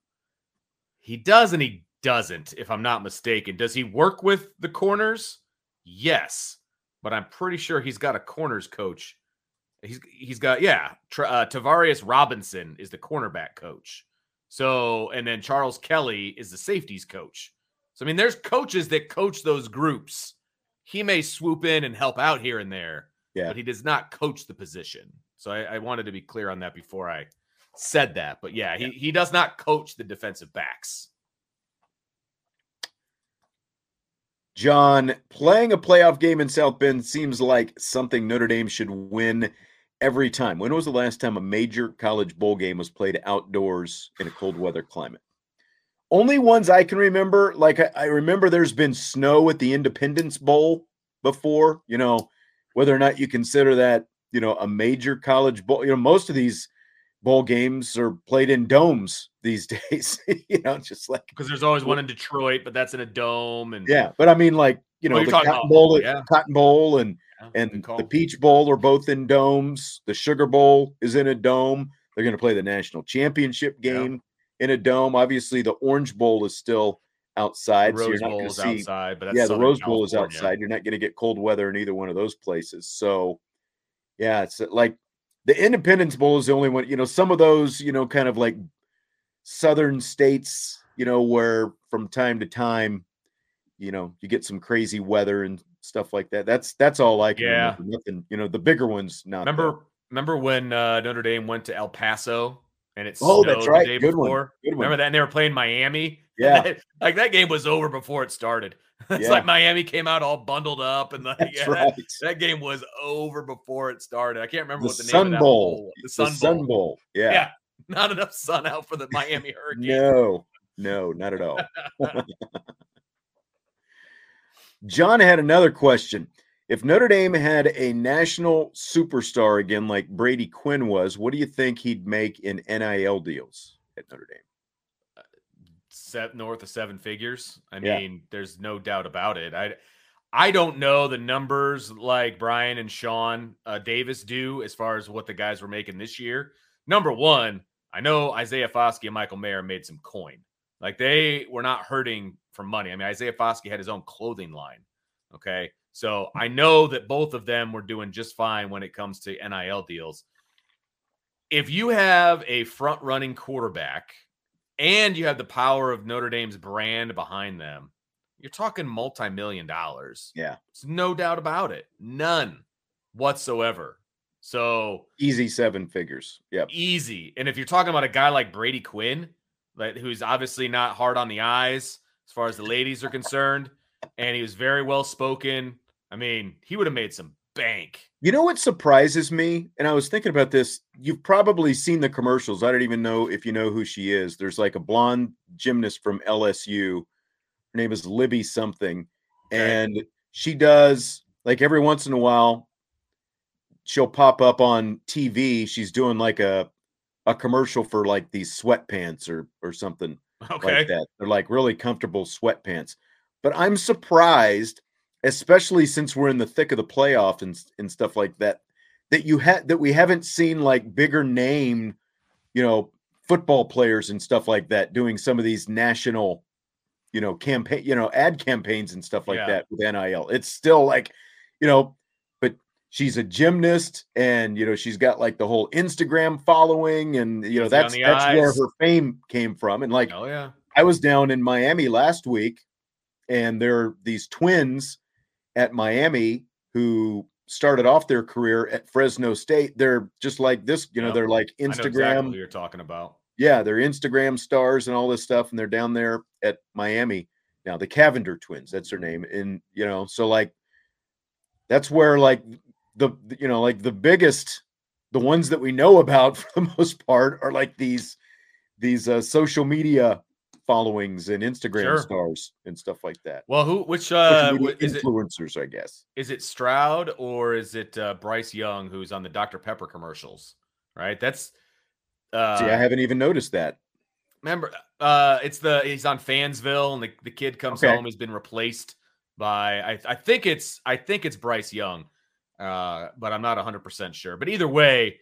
He does and he doesn't, if I'm not mistaken. Does he work with the corners? Yes, but I'm pretty sure he's got a corners coach. He's got, Tavarius Robinson is the cornerback coach. So, and then Charles Kelly is the safeties coach. So, I mean, there's coaches that coach those groups. He may swoop in and help out here and there, but he does not coach the position. So I wanted to be clear on that before I said that. But, he does not coach the defensive backs. John, playing a playoff game in South Bend seems like something Notre Dame should win every time. When was the last time a major college bowl game was played outdoors in a cold weather climate? Only ones I can remember, like I remember there's been snow at the Independence Bowl before, you know, whether or not you consider that, you know, a major college bowl. You know, most of these bowl games are played in domes these days, you know, just like. Because there's always one in Detroit, but that's in a dome. And yeah, but I mean, like, you know, the Cotton Bowl and the Peach Bowl are both in domes. The Sugar Bowl is in a dome. They're going to play the national championship game. Yeah. In a dome. Obviously the Orange Bowl is still outside. The Rose Bowl is outside, but that's the Rose Bowl is outside. You're not going to get cold weather in either one of those places. So yeah, it's like the Independence Bowl is the only one, you know, some of those, you know, kind of like southern states, you know, where from time to time, you know, you get some crazy weather and stuff like that. That's all I can remember. Nothing, you know, the bigger ones. Not remember when Notre Dame went to El Paso? And it's that's right. The day before. Good one. Remember that? And they were playing Miami. Yeah. Like that game was over before it started. It's like Miami came out all bundled up. And right. that game was over before it started. I can't remember what the name of that bowl. The Sun Bowl. Yeah. Yeah. Not enough sun out for the Miami Hurricane. No, not at all. John had another question. If Notre Dame had a national superstar again, like Brady Quinn was, what do you think he'd make in NIL deals at Notre Dame? North of seven figures. I mean, there's no doubt about it. I don't know the numbers like Brian and Sean Davis do as far as what the guys were making this year. Number one, I know Isaiah Foskey and Michael Mayer made some coin. Like, they were not hurting for money. I mean, Isaiah Foskey had his own clothing line, okay? So I know that both of them were doing just fine when it comes to NIL deals. If you have a front-running quarterback and you have the power of Notre Dame's brand behind them, you're talking multi-million dollars. Yeah. There's no doubt about it. None whatsoever. So easy seven figures. Yep. Easy. And if you're talking about a guy like Brady Quinn, like, who's obviously not hard on the eyes as far as the ladies are concerned, and he was very well spoken. I mean, he would have made some bank. You know what surprises me? And I was thinking about this. You've probably seen the commercials. I don't even know if you know who she is. There's like a blonde gymnast from LSU. Her name is Libby something. And she does, like, every once in a while, she'll pop up on TV. She's doing like a commercial for like these sweatpants or something like that. They're like really comfortable sweatpants. But I'm surprised, especially since we're in the thick of the playoff and stuff like that, that we haven't seen like bigger name, football players and stuff like that doing some of these national, campaign, ad campaigns and stuff like that with NIL. It's still like, she's a gymnast, and she's got like the whole Instagram following, and that's where her fame came from. And like, I was down in Miami last week, and there are these twins at Miami who started off their career at Fresno State. They're just like this, they're like Instagram. I know exactly who you're talking about. Yeah, they're Instagram stars and all this stuff, and they're down there at Miami now. The Cavender twins, that's their name, and so like that's where like. The biggest, the ones that we know about for the most part are like these social media followings and Instagram stars and stuff like that. Well, which influencers, I guess. Is it Stroud or is it Bryce Young, who's on the Dr. Pepper commercials, right? That's see, I haven't even noticed that. Remember, he's on Fansville, and the kid comes home. He's been replaced by I think it's Bryce Young. But I'm not 100% sure. But either way,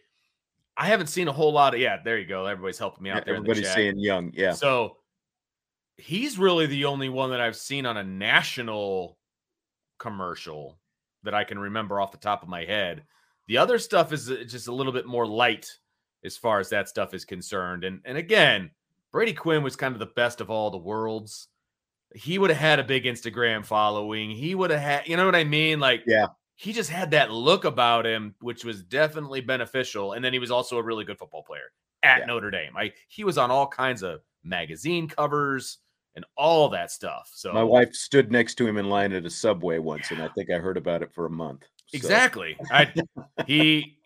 I haven't seen a whole lot of. Yeah, there you go. Everybody's helping me out there. Everybody's in the chat. Saying Young. Yeah. So he's really the only one that I've seen on a national commercial that I can remember off the top of my head. The other stuff is just a little bit more light as far as that stuff is concerned. And again, Brady Quinn was kind of the best of all the worlds. He would have had a big Instagram following. He would have had, you know what I mean? Like, yeah. He just had that look about him, which was definitely beneficial. And then he was also a really good football player at Notre Dame. He was on all kinds of magazine covers and all that stuff. So my wife stood next to him in line at a Subway once, and I think I heard about it for a month. So. Exactly. He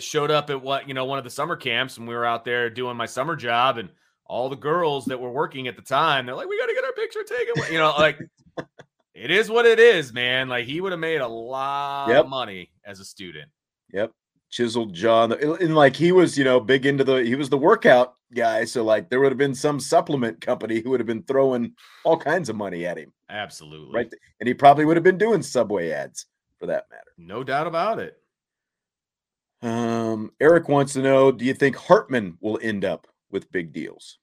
showed up at one of the summer camps, and we were out there doing my summer job, and all the girls that were working at the time, they're like, "We got to get our picture taken." It is what it is, man. Like, he would have made a lot of money as a student. Yep. Chiseled jaw. And like, he was, big into he was the workout guy. So like, there would have been some supplement company who would have been throwing all kinds of money at him. Absolutely. Right. And he probably would have been doing Subway ads for that matter. No doubt about it. Eric wants to know, do you think Hartman will end up with big deals?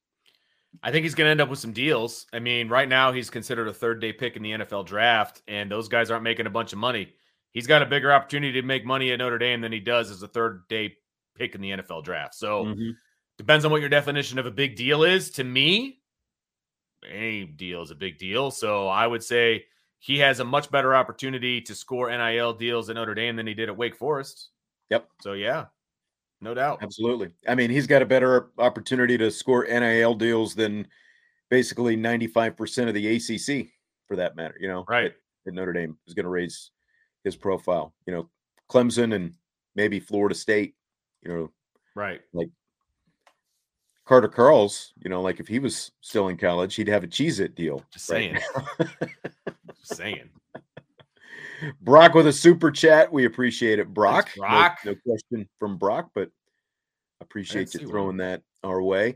I think he's going to end up with some deals. I mean, right now he's considered a third-day pick in the NFL draft, and those guys aren't making a bunch of money. He's got a bigger opportunity to make money at Notre Dame than he does as a third-day pick in the NFL draft. So depends on what your definition of a big deal is. To me, any deal is a big deal. So I would say he has a much better opportunity to score NIL deals at Notre Dame than he did at Wake Forest. Yep. So, yeah. No doubt. Absolutely. I mean, he's got a better opportunity to score NIL deals than basically 95% of the ACC for that matter, right. That Notre Dame is going to raise his profile, Clemson and maybe Florida State, right. Like Carter Carl's, like if he was still in college, he'd have a Cheez-It deal. Just saying. Just saying. Brock with a super chat. We appreciate it, Brock. Thanks, Brock. No question from Brock, but appreciate you throwing that our way.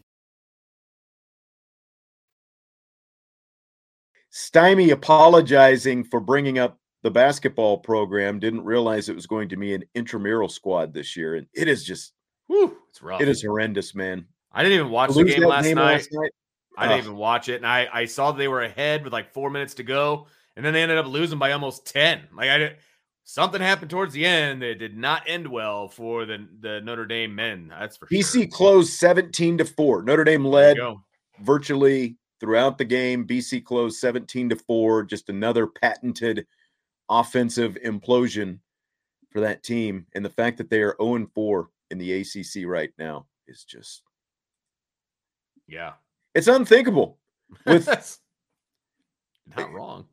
Stymie apologizing for bringing up the basketball program. Didn't realize it was going to be an intramural squad this year. And it is just, whew, it's rough. It is horrendous, man. I didn't even watch the game last night. I didn't even watch it. And I saw they were ahead with like 4 minutes to go. And then they ended up losing by almost 10. Like something happened towards the end that did not end well for the Notre Dame men. That's for BC sure. BC closed 17-4. Notre Dame led virtually throughout the game. BC closed 17-4, just another patented offensive implosion for that team. And the fact that they are 0-4 in the ACC right now is just, yeah, it's unthinkable. With not wrong.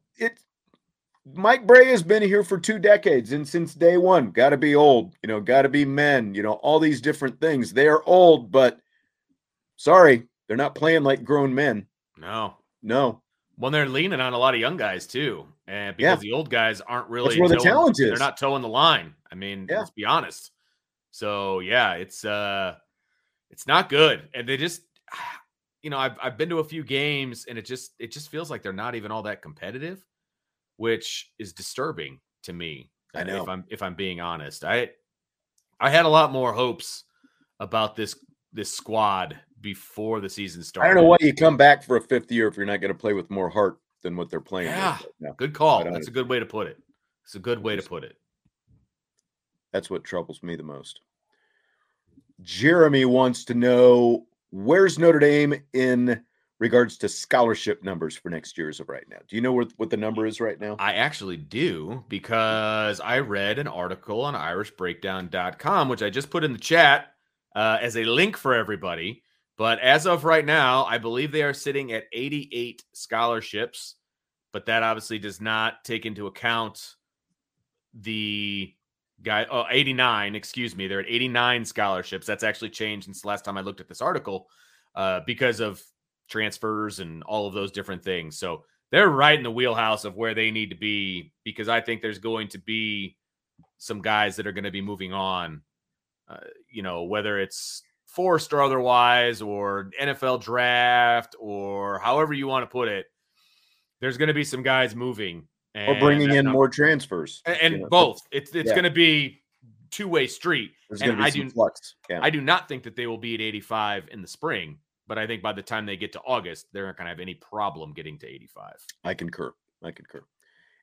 Mike Brey has been here for 2 decades, and since day one, got to be old, got to be men, all these different things. They are old, but sorry, they're not playing like grown men. No. Well, they're leaning on a lot of young guys too, and because the old guys aren't really. That's where the talent is. They're not toeing the line. I mean, let's be honest. So it's not good, and they just, I've been to a few games, and it just feels like they're not even all that competitive, which is disturbing to me. I know. If I'm being honest, I had a lot more hopes about this squad before the season started. I don't know why you come back for a fifth year if you're not going to play with more heart than what they're playing. Yeah, no, good call. That's a good way to put it. That's what troubles me the most. Jeremy wants to know, where's Notre Dame in regards to scholarship numbers for next year as of right now? Do you know what the number is right now? I actually do, because I read an article on irishbreakdown.com, which I just put in the chat as a link for everybody. But as of right now, I believe they are sitting at 88 scholarships, but that obviously does not take into account the guy. Oh, 89, excuse me. They're at 89 scholarships. That's actually changed since the last time I looked at this article because of transfers and all of those different things. So they're right in the wheelhouse of where they need to be, because I think there's going to be some guys that are going to be moving on, whether it's forced or otherwise, or NFL draft, or however you want to put it, there's going to be some guys moving. Or bringing in more transfers. And both. It's going to be two-way street. There's going to be some flux. Yeah. I do not think that they will be at 85 in the spring, but I think by the time they get to August, they're not going to have any problem getting to 85. I concur.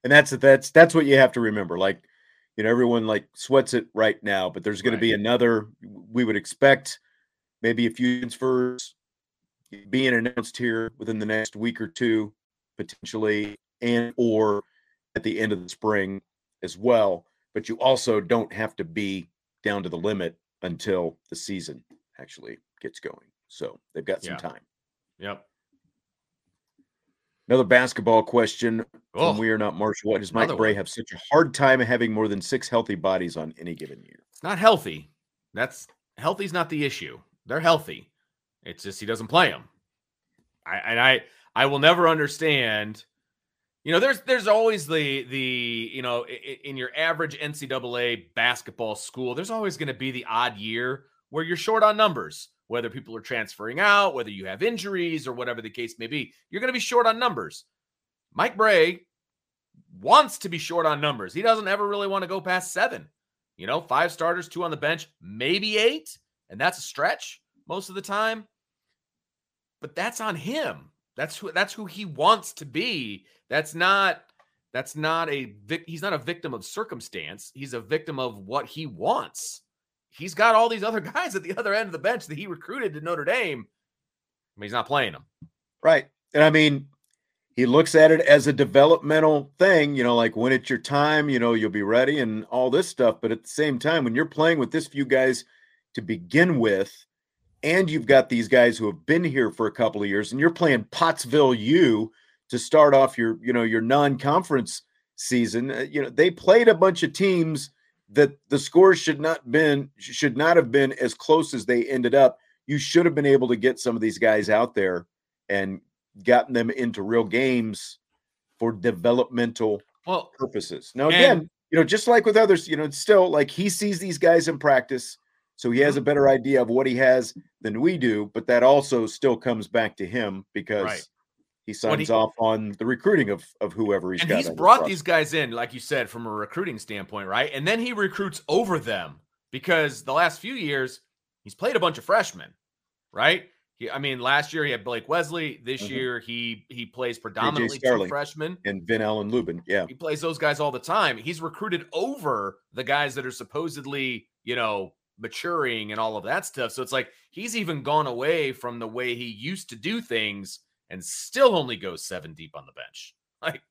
And that's what you have to remember. Like, everyone sweats it right now, but there's going to be another, we would expect, maybe a few transfers being announced here within the next week or two, potentially, and or at the end of the spring as well. But you also don't have to be down to the limit until the season actually gets going. So they've got some time. Yep. Another basketball question from We Are Not Marshall. Why does Mike Brey have such a hard time having more than 6 healthy bodies on any given year? It's not healthy. Healthy's not the issue. They're healthy. It's just he doesn't play them. I will never understand. There's always the in your average NCAA basketball school, there's always going to be the odd year where you're short on numbers, whether people are transferring out, whether you have injuries or whatever the case may be. You're going to be short on numbers. Mike Brey wants to be short on numbers. He doesn't ever really want to go past 7. 5 starters, 2 on the bench, maybe 8. And that's a stretch most of the time, but that's on him. That's who he wants to be. He's not a victim of circumstance. He's a victim of what he wants. He's got all these other guys at the other end of the bench that he recruited to Notre Dame. I mean, he's not playing them. Right. And I mean, he looks at it as a developmental thing, you know, like when it's your time, you know, you'll be ready and all this stuff. But at the same time, when you're playing with this few guys to begin with, and you've got these guys who have been here for a couple of years, and you're playing Pottsville U to start off your, you know, your non-conference season, you know, they played a bunch of teams that the scores should not have been as close as they ended up. You should have been able to get some of these guys out there and gotten them into real games for developmental purposes. Now, again, you know, just like with others, you know, it's still like he sees these guys in practice, so he has a better idea of what he has than we do, but that also still comes back to him because he signs off on the recruiting of whoever he's got. And he's brought these guys in, like you said, from a recruiting standpoint, right? And then he recruits over them because the last few years he's played a bunch of freshmen, right? Last year he had Blake Wesley. This year he plays predominantly two freshmen. And Vin Allen Lubin, yeah. He plays those guys all the time. He's recruited over the guys that are supposedly, you know, maturing and all of that stuff. So it's like he's even gone away from the way he used to do things and still only goes seven deep on the bench. Like,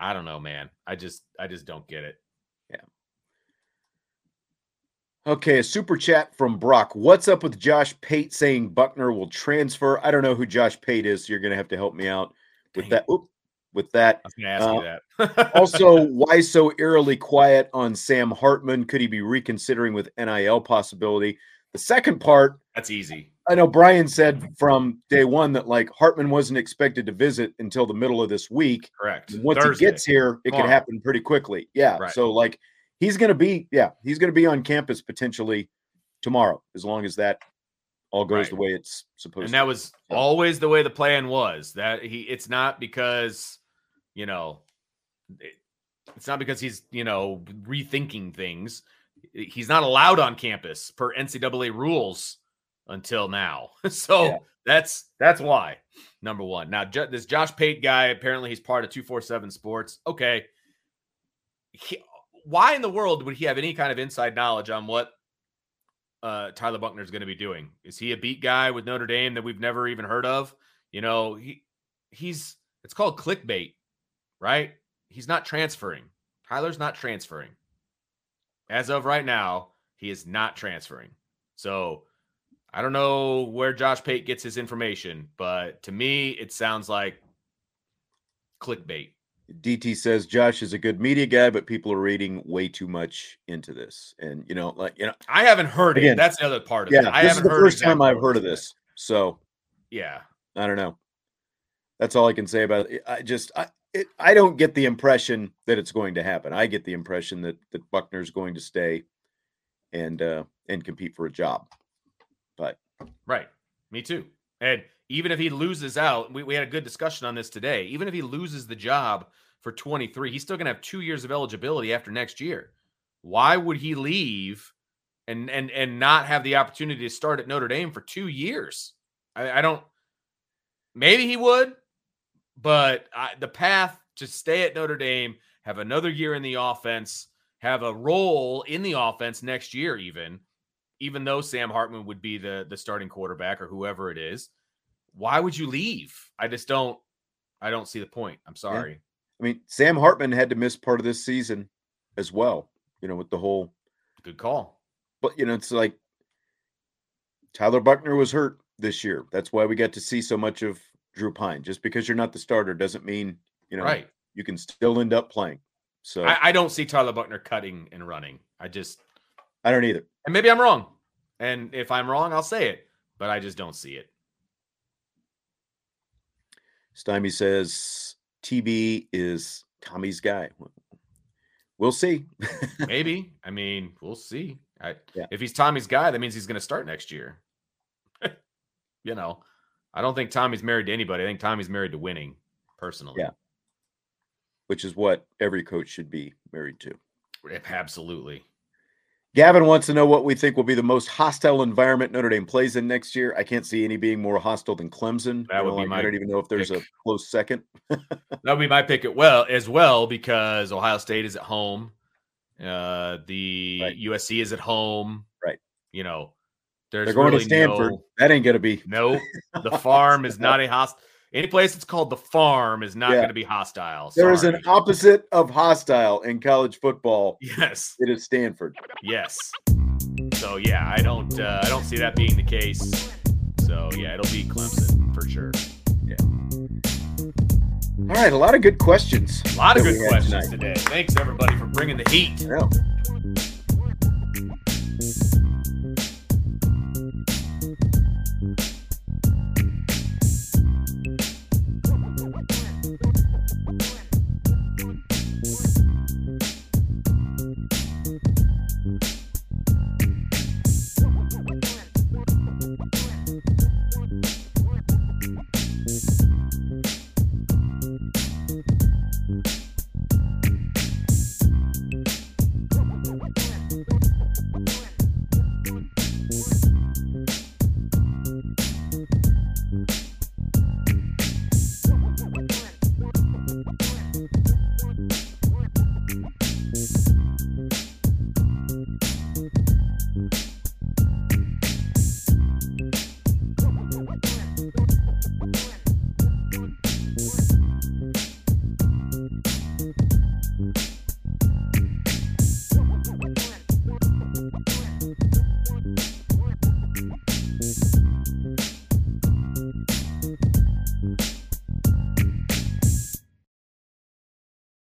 I don't know, man. I just don't get it. Yeah. Okay, a super chat from Brock. What's up with Josh Pate saying Buckner will transfer? I don't know who Josh Pate is, so you're going to have to help me out with that. I was going to ask you that. Also, why so eerily quiet on Sam Hartman? Could he be reconsidering with NIL possibility? The second part. That's easy. I know Brian said from day one that, like, Hartman wasn't expected to visit until the middle of this week. Correct. And once Thursday. He gets here, it could happen pretty quickly. Yeah. Right. So, like, he's going to be on campus potentially tomorrow, as long as that all goes the way it's supposed to. And that was always the way the plan was. That it's not because, you know, it's not because he's, you know, rethinking things. He's not allowed on campus per NCAA rules until now. So that's why, number one. Now, this Josh Pate guy, apparently he's part of 247 Sports. Okay. Why in the world would he have any kind of inside knowledge on what Tyler Buckner is going to be doing? Is he a beat guy with Notre Dame that we've never even heard of? You know, it's called clickbait, right? He's not transferring. Tyler's not transferring. As of right now, he is not transferring. So I don't know where Josh Pate gets his information, but to me, it sounds like clickbait. DT says Josh is a good media guy, but people are reading way too much into this. And you know, like, you know, I haven't heard it. That's the other part of it. I haven't heard it. This is the first time I've heard of this. So yeah, I don't know. That's all I can say about it. I don't get the impression that it's going to happen. I get the impression that Buckner's going to stay and compete for a job. But right, me too. And even if he loses out, we had a good discussion on this today. Even if he loses the job for 23, he's still going to have 2 years of eligibility after next year. Why would he leave and not have the opportunity to start at Notre Dame for 2 years? I don't. Maybe he would, but the path to stay at Notre Dame, have another year in the offense, have a role in the offense next year, even though Sam Hartman would be the starting quarterback or whoever it is. Why would you leave? I don't see the point. I'm sorry. Yeah. I mean, Sam Hartman had to miss part of this season as well, you know, with the whole. Good call. But, you know, it's like Tyler Buckner was hurt this year. That's why we got to see so much of Drew Pine. Just because you're not the starter doesn't mean, you know, you can still end up playing. So I don't see Tyler Buckner cutting and running. I don't either. And maybe I'm wrong. And if I'm wrong, I'll say it, but I just don't see it. Stymie says TB is Tommy's guy. We'll see. Maybe. I mean, we'll see. If he's Tommy's guy, that means he's going to start next year. You know, I don't think Tommy's married to anybody. I think Tommy's married to winning, personally. Yeah. Which is what every coach should be married to. Absolutely. Gavin wants to know what we think will be the most hostile environment Notre Dame plays in next year. I can't see any being more hostile than Clemson. That would be my pick. I don't even know if there's a close second. That would be my pick as well because Ohio State is at home. USC is at home. Right. You know, they're going to Stanford. That ain't going to be. No, the farm is not a hostile. Any place that's called the farm is not going to be hostile. Sorry. There is an opposite of hostile in college football. Yes. It is Stanford. Yes. So, yeah, I don't see that being the case. So, yeah, it'll be Clemson for sure. Yeah. All right, a lot of good questions. A lot of good questions today. Thanks, everybody, for bringing the heat. Yeah.